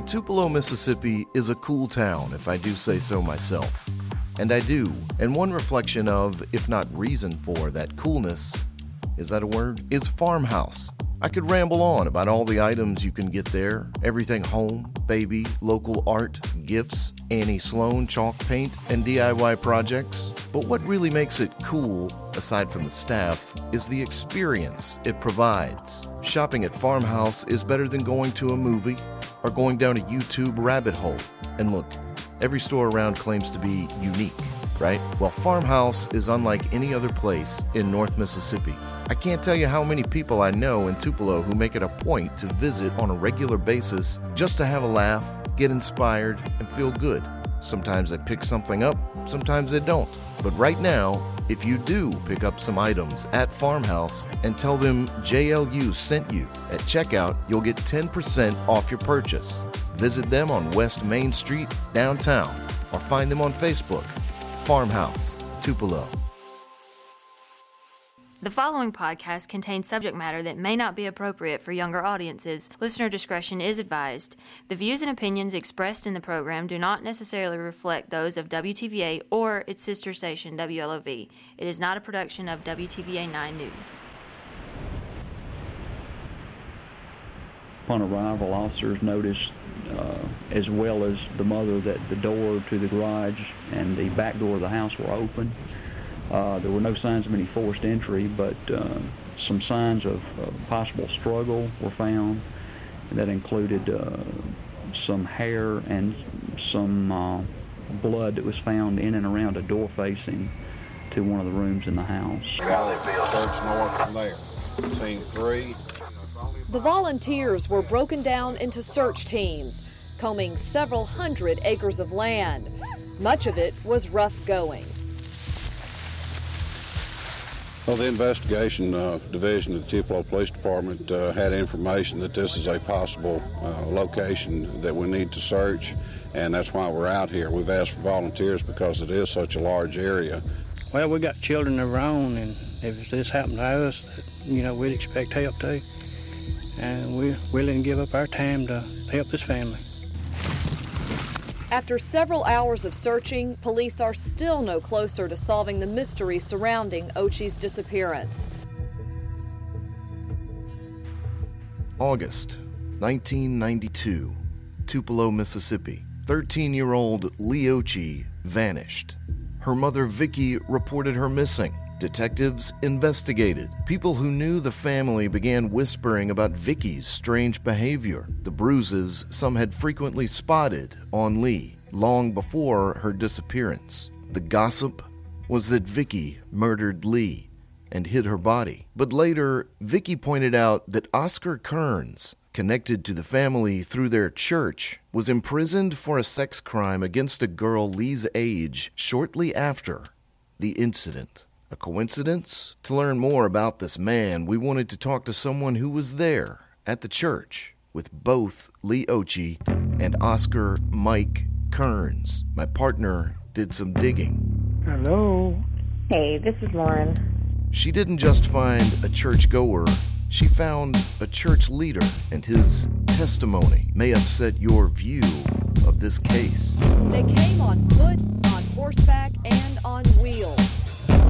Hey, Tupelo, Mississippi is a cool town, if I do say so myself. And I do. And one reflection of, if not reason for, that coolness, is that a word? Is Farmhouse. I could ramble on about all the items you can get there. Everything home, baby, local art, gifts, Annie Sloan, chalk paint, and DIY projects. But what really makes it cool, aside from the staff, is the experience it provides. Shopping at Farmhouse is better than going to a movie or going down a YouTube rabbit hole. And look, every store around claims to be unique, right? Well, Farmhouse is unlike any other place in North Mississippi. I can't tell you how many people I know in Tupelo who make it a point to visit on a regular basis just to have a laugh, get inspired, and feel good. Sometimes they pick something up, sometimes they don't. But right now, if you do pick up some items at Farmhouse and tell them JLU sent you, at checkout, you'll get 10% off your purchase. Visit them on West Main Street, downtown, or find them on Facebook. Farmhouse, Tupelo. The following podcast contains subject matter that may not be appropriate for younger audiences. Listener discretion is advised. The views and opinions expressed in the program do not necessarily reflect those of WTVA or its sister station, WLOV. It is not a production of WTVA 9 News. Upon arrival, officers noticed, as well as the mother, that the door to the garage and the back door of the house were open. There were no signs of any forced entry, but some signs of possible struggle were found. That included some hair and some blood that was found in and around a door facing to one of the rooms in the house. Search north from there. Team 3. The volunteers were broken down into search teams, combing several hundred acres of land. Much of it was rough going. Well, the investigation division of the Tupelo Police Department had information that this is a possible location that we need to search, and that's why we're out here. We've asked for volunteers because it is such a large area. Well, we got children of our own, and if this happened to us, you know, we'd expect help too. And we're willing to give up our time to help this family. After several hours of searching, police are still no closer to solving the mystery surrounding Occhi's disappearance. August 1992, Tupelo, Mississippi. 13-year-old Leigh Occhi vanished. Her mother, Vicky, reported her missing. Detectives investigated. People who knew the family began whispering about Vicky's strange behavior, the bruises some had frequently spotted on Leigh long before her disappearance. The gossip was that Vicky murdered Leigh and hid her body. But later, Vicky pointed out that Oscar Kearns, connected to the family through their church, was imprisoned for a sex crime against a girl Leigh's age shortly after the incident. A coincidence? To learn more about this man, we wanted to talk to someone who was there at the church with both Leigh Occhi and Oscar Mike Kearns. My partner did some digging. Hello. Hey, this is Lauren. She didn't just find a churchgoer, she found a church leader, and his testimony may upset your view of this case. They came on foot, on horseback, and on wheels.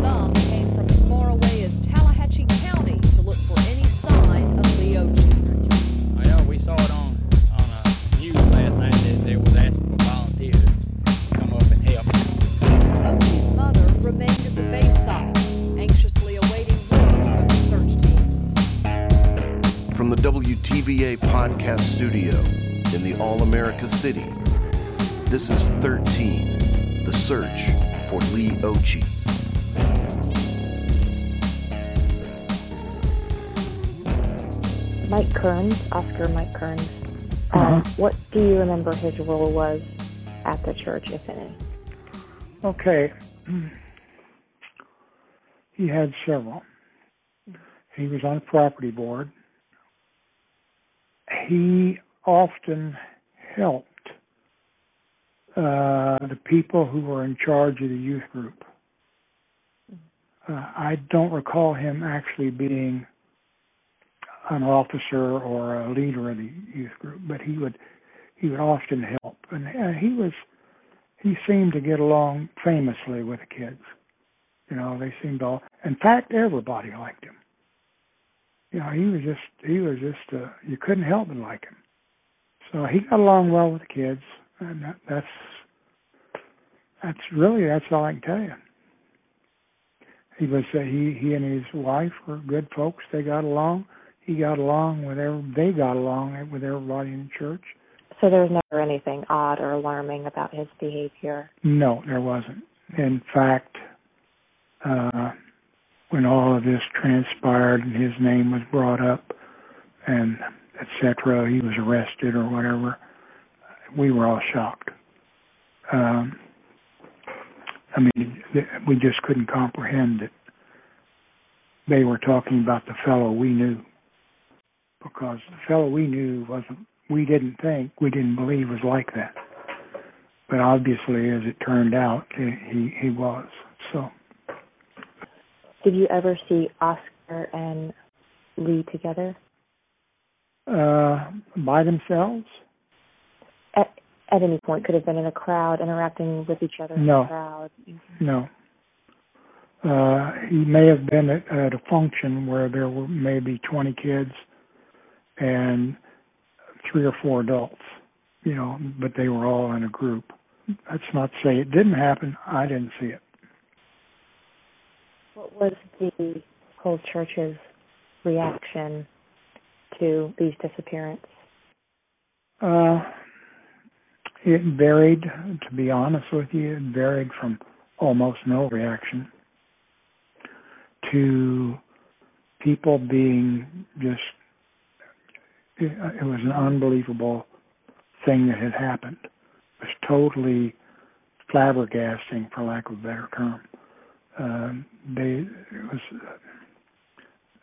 Some came from as far away as Tallahatchie County to look for any sign of Leigh Occhi. Well, we saw it on a news last night that they was asking for volunteers to come up and help. Occhi's mother remained at the base site, anxiously awaiting word from the search teams. From the WTVA podcast studio in the All-America City, this is 13, The Search for Leigh Occhi. Mike Kearns, Oscar Mike Kearns, What do you remember his role was at the church, if any? Okay. He had several. He was on the property board. He often helped the people who were in charge of the youth group. I don't recall him actually being an officer or a leader of the youth group, but he would he would often help, and he seemed to get along famously with the kids. You know, they seemed all. In fact, everybody liked him. You know, he was just you couldn't help but like him. So he got along well with the kids, and that's all I can tell you. He was he and his wife were good folks. They got along. They got along with everybody in the church. So there was never anything odd or alarming about his behavior? No, there wasn't. In fact, when all of this transpired and his name was brought up and et cetera, he was arrested or whatever, we were all shocked. I mean, we just couldn't comprehend it. They were talking about the fellow we knew, because the fellow we knew we didn't believe was like that. But obviously, as it turned out, he was. So, did you ever see Oscar and Lee together? By themselves? At any point, could have been in a crowd, interacting with each other in a crowd? No. He may have been at a function where there were maybe 20 kids and 3 or 4 adults, you know, but they were all in a group. That's not to say it didn't happen. I didn't see it. What was the whole church's reaction to Lee's disappearance? It varied, to be honest with you. It varied from almost no reaction to people being just, it was an unbelievable thing that had happened. It was totally flabbergasting, for lack of a better term.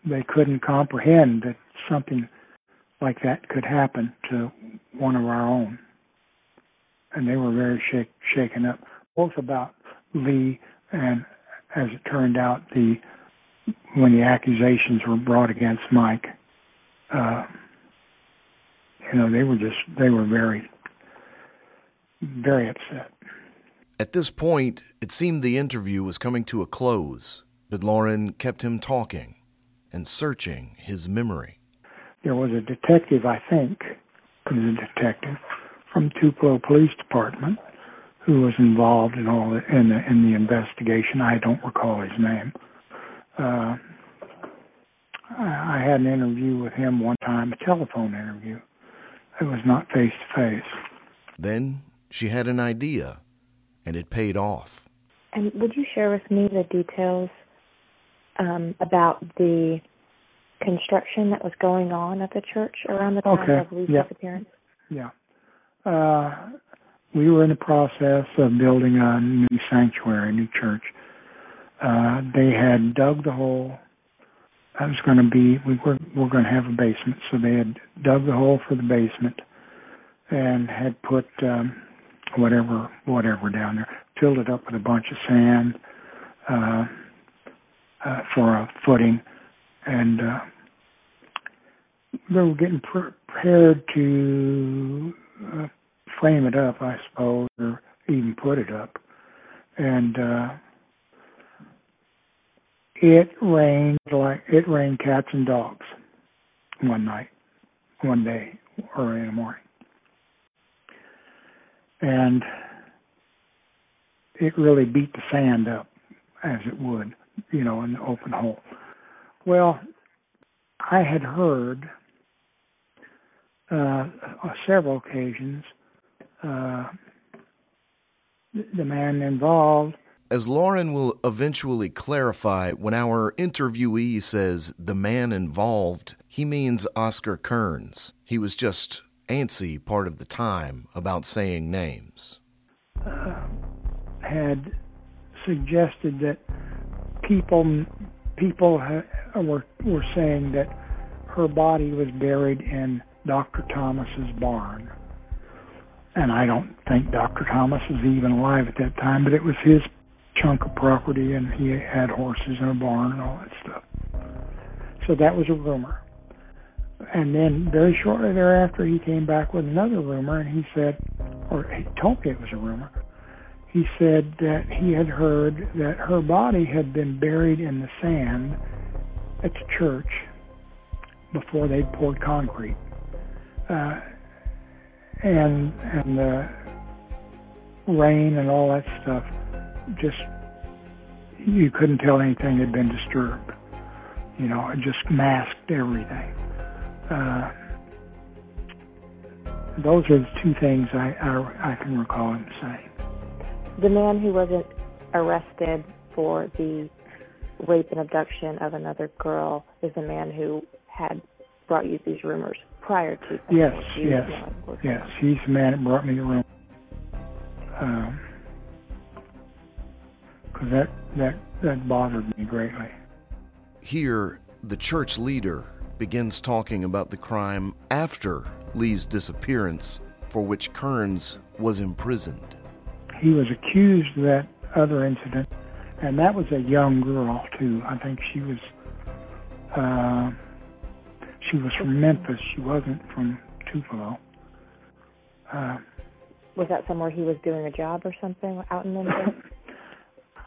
They couldn't comprehend that something like that could happen to one of our own, and they were very shaken up, both about Lee and, as it turned out, when the accusations were brought against Mike. You know, they were very, very upset. At this point, it seemed the interview was coming to a close, but Lauren kept him talking and searching his memory. There was a detective, from Tupelo Police Department who was involved in all in the investigation. I don't recall his name. I had an interview with him one time, a telephone interview. It was not face-to-face. Then she had an idea, and it paid off. And would you share with me the details about the construction that was going on at the church around the time of Lee's disappearance? Yeah. We were in the process of building a new sanctuary, a new church. They had dug the hole. We're going to have a basement, so they had dug the hole for the basement and had put whatever down there, filled it up with a bunch of sand for a footing, and they were getting prepared to frame it up, I suppose, or even put it up, and. It rained cats and dogs one day, early in the morning. And it really beat the sand up, as it would, you know, in the open hole. Well, I had heard on several occasions the man involved. As Lauren will eventually clarify, when our interviewee says the man involved, he means Oscar Kearns. He was just antsy part of the time about saying names. Had suggested that people were saying that her body was buried in Dr. Thomas's barn. And I don't think Dr. Thomas was even alive at that time, but it was his chunk of property, and he had horses and a barn and all that stuff. So that was a rumor. And then very shortly thereafter, he came back with another rumor, and he said, or he told me it was a rumor, he said that he had heard that her body had been buried in the sand at the church before they poured concrete. And the rain and all that stuff, just, you couldn't tell anything had been disturbed. You know, it just masked everything. Those are the two things I can recall him saying. The man who wasn't arrested for the rape and abduction of another girl is the man who had brought you these rumors prior to that. Yes. He's the man that brought me the rumor. Because that bothered me greatly. Here, the church leader begins talking about the crime after Lee's disappearance, for which Kearns was imprisoned. He was accused of that other incident, and that was a young girl, too. I think she was from Memphis. She wasn't from Tupelo. Was that somewhere he was doing a job or something out in Memphis?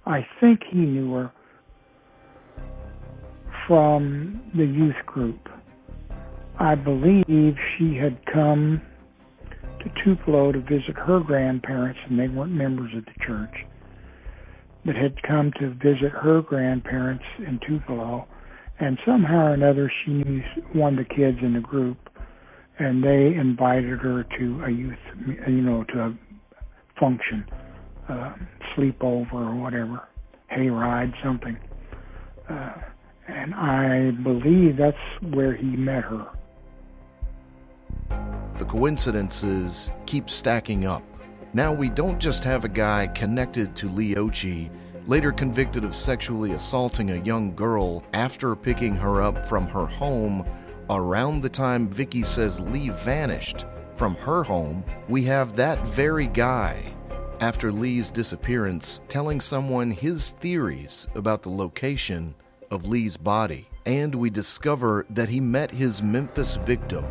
I think he knew her from the youth group. I believe she had come to Tupelo to visit her grandparents, and they weren't members of the church, but had come to visit her grandparents in Tupelo, and somehow or another she knew one of the kids in the group, and they invited her to a youth, you know, to a function, sleepover or whatever, hayride, something. And I believe that's where he met her. The coincidences keep stacking up. Now we don't just have a guy connected to Leigh Occhi, later convicted of sexually assaulting a young girl after picking her up from her home around the time Vicky says Leigh vanished from her home. We have that very guy, after Lee's disappearance, telling someone his theories about the location of Lee's body, and we discover that he met his Memphis victim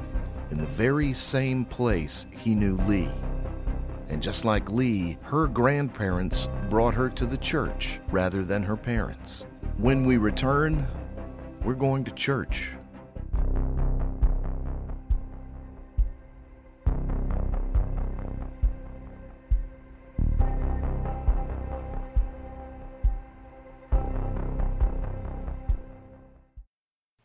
in the very same place he knew Leigh. And just like Leigh, her grandparents brought her to the church rather than her parents. When we return, we're going to church.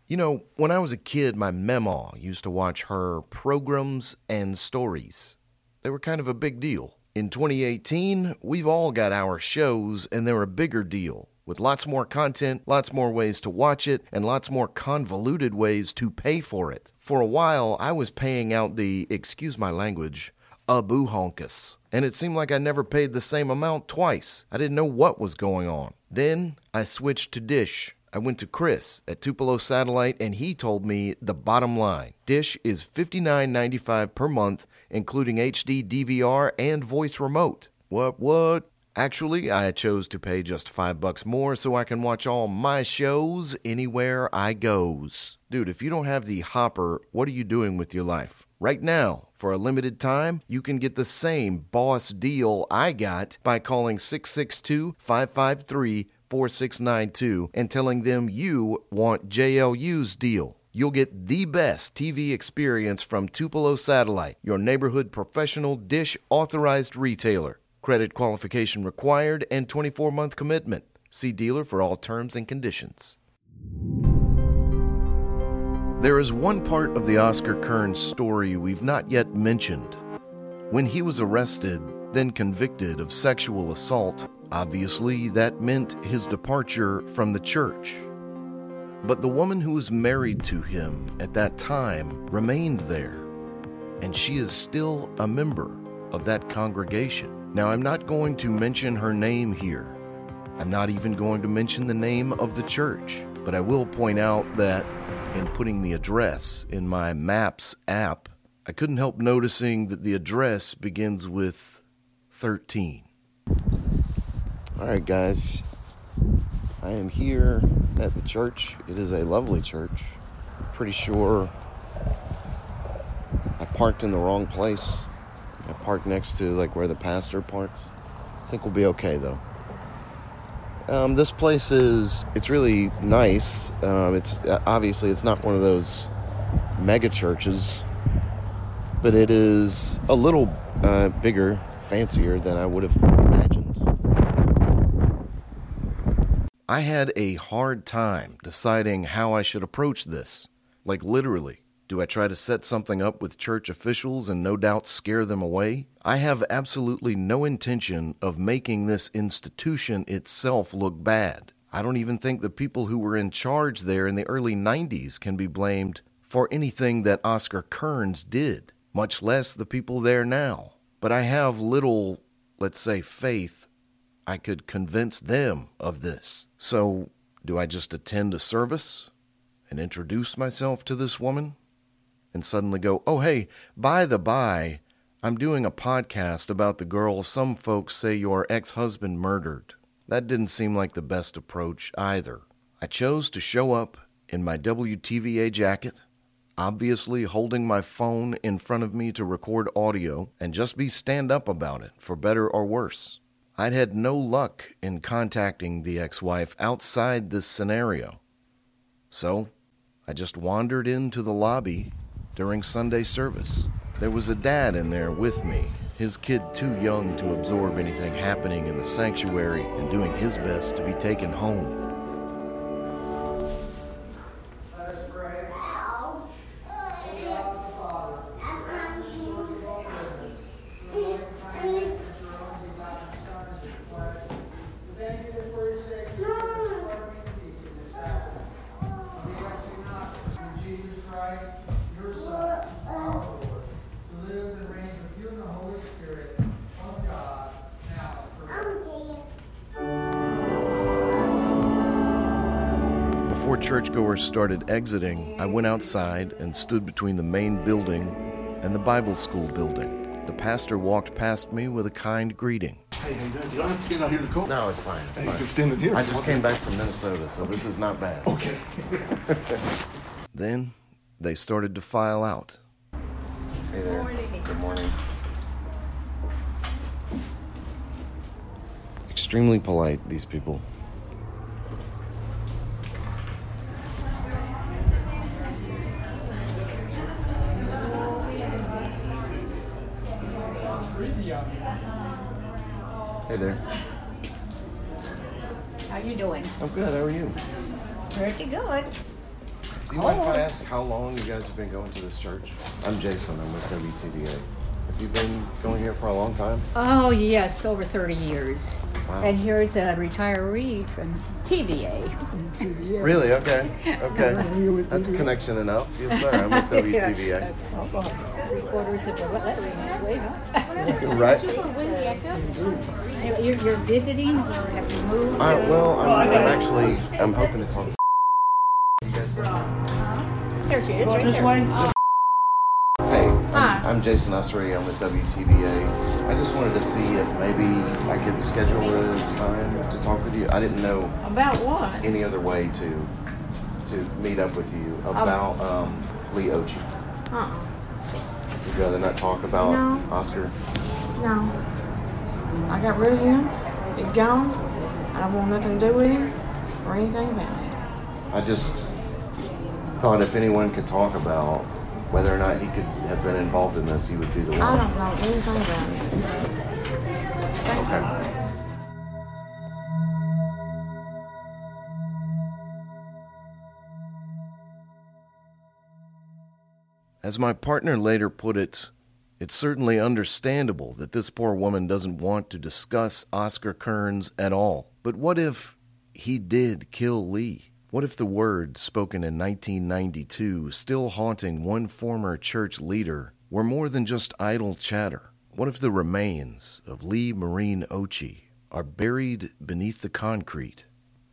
You know, when I was a kid, my Memaw used to watch her programs and stories. They were kind of a big deal. In 2018, we've all got our shows, and they're a bigger deal, with lots more content, lots more ways to watch it, and lots more convoluted ways to pay for it. For a while, I was paying out the, excuse my language, abuhonkus, and it seemed like I never paid the same amount twice. I didn't know what was going on. Then I switched to Dish. I went to Chris at Tupelo Satellite, and he told me the bottom line. Dish is $59.95 per month, including HD, DVR, and voice remote. What? Actually, I chose to pay just $5 more so I can watch all my shows anywhere I goes. Dude, if you don't have the Hopper, what are you doing with your life? Right now, for a limited time, you can get the same boss deal I got by calling 662-553-4692 and telling them you want JLU's deal. You'll get the best TV experience from Tupelo Satellite, your neighborhood professional Dish authorized retailer. Credit qualification required and 24-month commitment. See dealer for all terms and conditions. There is one part of the Oscar Kearns story we've not yet mentioned. When he was arrested, then convicted of sexual assault, obviously, that meant his departure from the church. But the woman who was married to him at that time remained there, and she is still a member of that congregation. Now, I'm not going to mention her name here. I'm not even going to mention the name of the church, but I will point out that in putting the address in my Maps app, I couldn't help noticing that the address begins with 13. All right, guys, I am here at the church. It is a lovely church. I'm pretty sure parked in the wrong place. I parked next to, like, where the pastor parks. I think we'll be okay, though. This place is, it's really nice. It's obviously, it's not one of those mega churches, but it is a little bigger, fancier than I would have imagined. I had a hard time deciding how I should approach this. Like, literally. Do I try to set something up with church officials and no doubt scare them away? I have absolutely no intention of making this institution itself look bad. I don't even think the people who were in charge there in the early 90s can be blamed for anything that Oscar Kearns did, much less the people there now. But I have little, let's say, faith I could convince them of this. So, do I just attend a service and introduce myself to this woman? And suddenly go, oh, hey, by the by, I'm doing a podcast about the girl some folks say your ex-husband murdered. That didn't seem like the best approach either. I chose to show up in my WTVA jacket, obviously holding my phone in front of me to record audio, and just be stand-up about it, for better or worse. I'd had no luck in contacting the ex-wife outside this scenario. So, I just wandered into the lobby during Sunday service. There was a dad in there with me, his kid too young to absorb anything happening in the sanctuary and doing his best to be taken home. Churchgoers started exiting, I went outside and stood between the main building and the Bible school building. The pastor walked past me with a kind greeting. Hey, you don't have to stand out here in the cold. No, it's fine. It's fine. You can stand in here. I just came back from Minnesota, so this is not bad. Okay. Then they started to file out. Hey there. Good morning. Good morning. Extremely polite, these people. Hey there. How you doing? I'm good. How are you? Pretty good. Do you mind if I ask how long you guys have been going to this church? I'm Jason. I'm with WTBA. Have you been going here for a long time? Oh, yes. Over 30 years. Wow. And here's a retiree from TVA. Really? Okay. Okay. That's a connection enough. Yes, sir. I'm with WTVA. Three-quarters of a letter. Right. You're visiting, or have you moved? Well, I'm hoping to talk to you guys. There she is, right there. Hey, I'm Jason Usry. I'm with WTBA. I just wanted to see if maybe I could schedule a time to talk with you. I didn't know about what any other way to meet up with you about Leigh Occhi. Would you rather not talk about Oscar? No. I got rid of him. He's gone. I don't want nothing to do with him or anything about him. I just thought if anyone could talk about whether or not he could have been involved in this, he would be the one. I don't know anything about him. Okay. As my partner later put it, it's certainly understandable that this poor woman doesn't want to discuss Oscar Kearns at all. But what if he did kill Leigh? What if the words spoken in 1992, still haunting one former church leader, were more than just idle chatter? What if the remains of Leigh Marine Occhi are buried beneath the concrete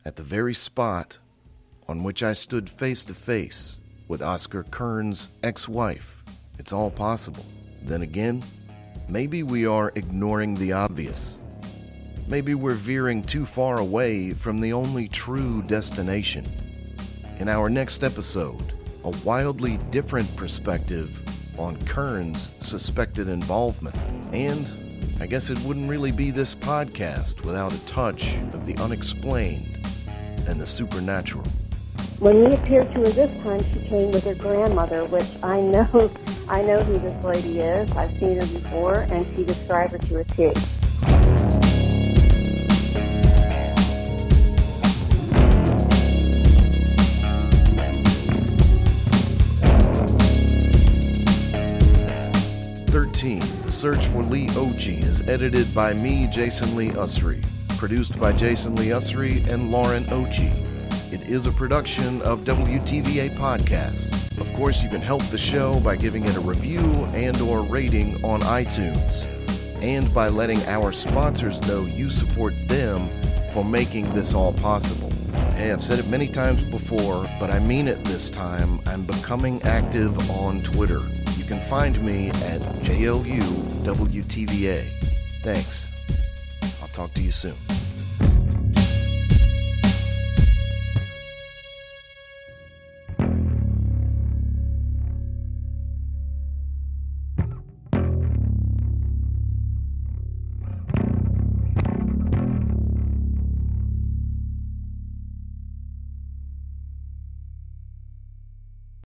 at the very spot on which I stood face to face with Oscar Kearns' ex-wife? It's all possible. Then again, maybe we are ignoring the obvious. Maybe we're veering too far away from the only true destination. In our next episode, a wildly different perspective on Kearns' suspected involvement. And I guess it wouldn't really be this podcast without a touch of the unexplained and the supernatural. When we appeared to her this time, she came with her grandmother, which I know who this lady is. I've seen her before, and she described her to a T. The Search for Leigh Occhi is edited by me, Jason Lee Usry. Produced by Jason Lee Usry and Lauren Occhi. It is a production of WTVA Podcasts. Of course, you can help the show by giving it a review and/or rating on iTunes, and by letting our sponsors know you support them for making this all possible. Hey, I've said it many times before, but I mean it this time. I'm becoming active on Twitter. You can find me at JLU WTVA. Thanks. I'll talk to you soon.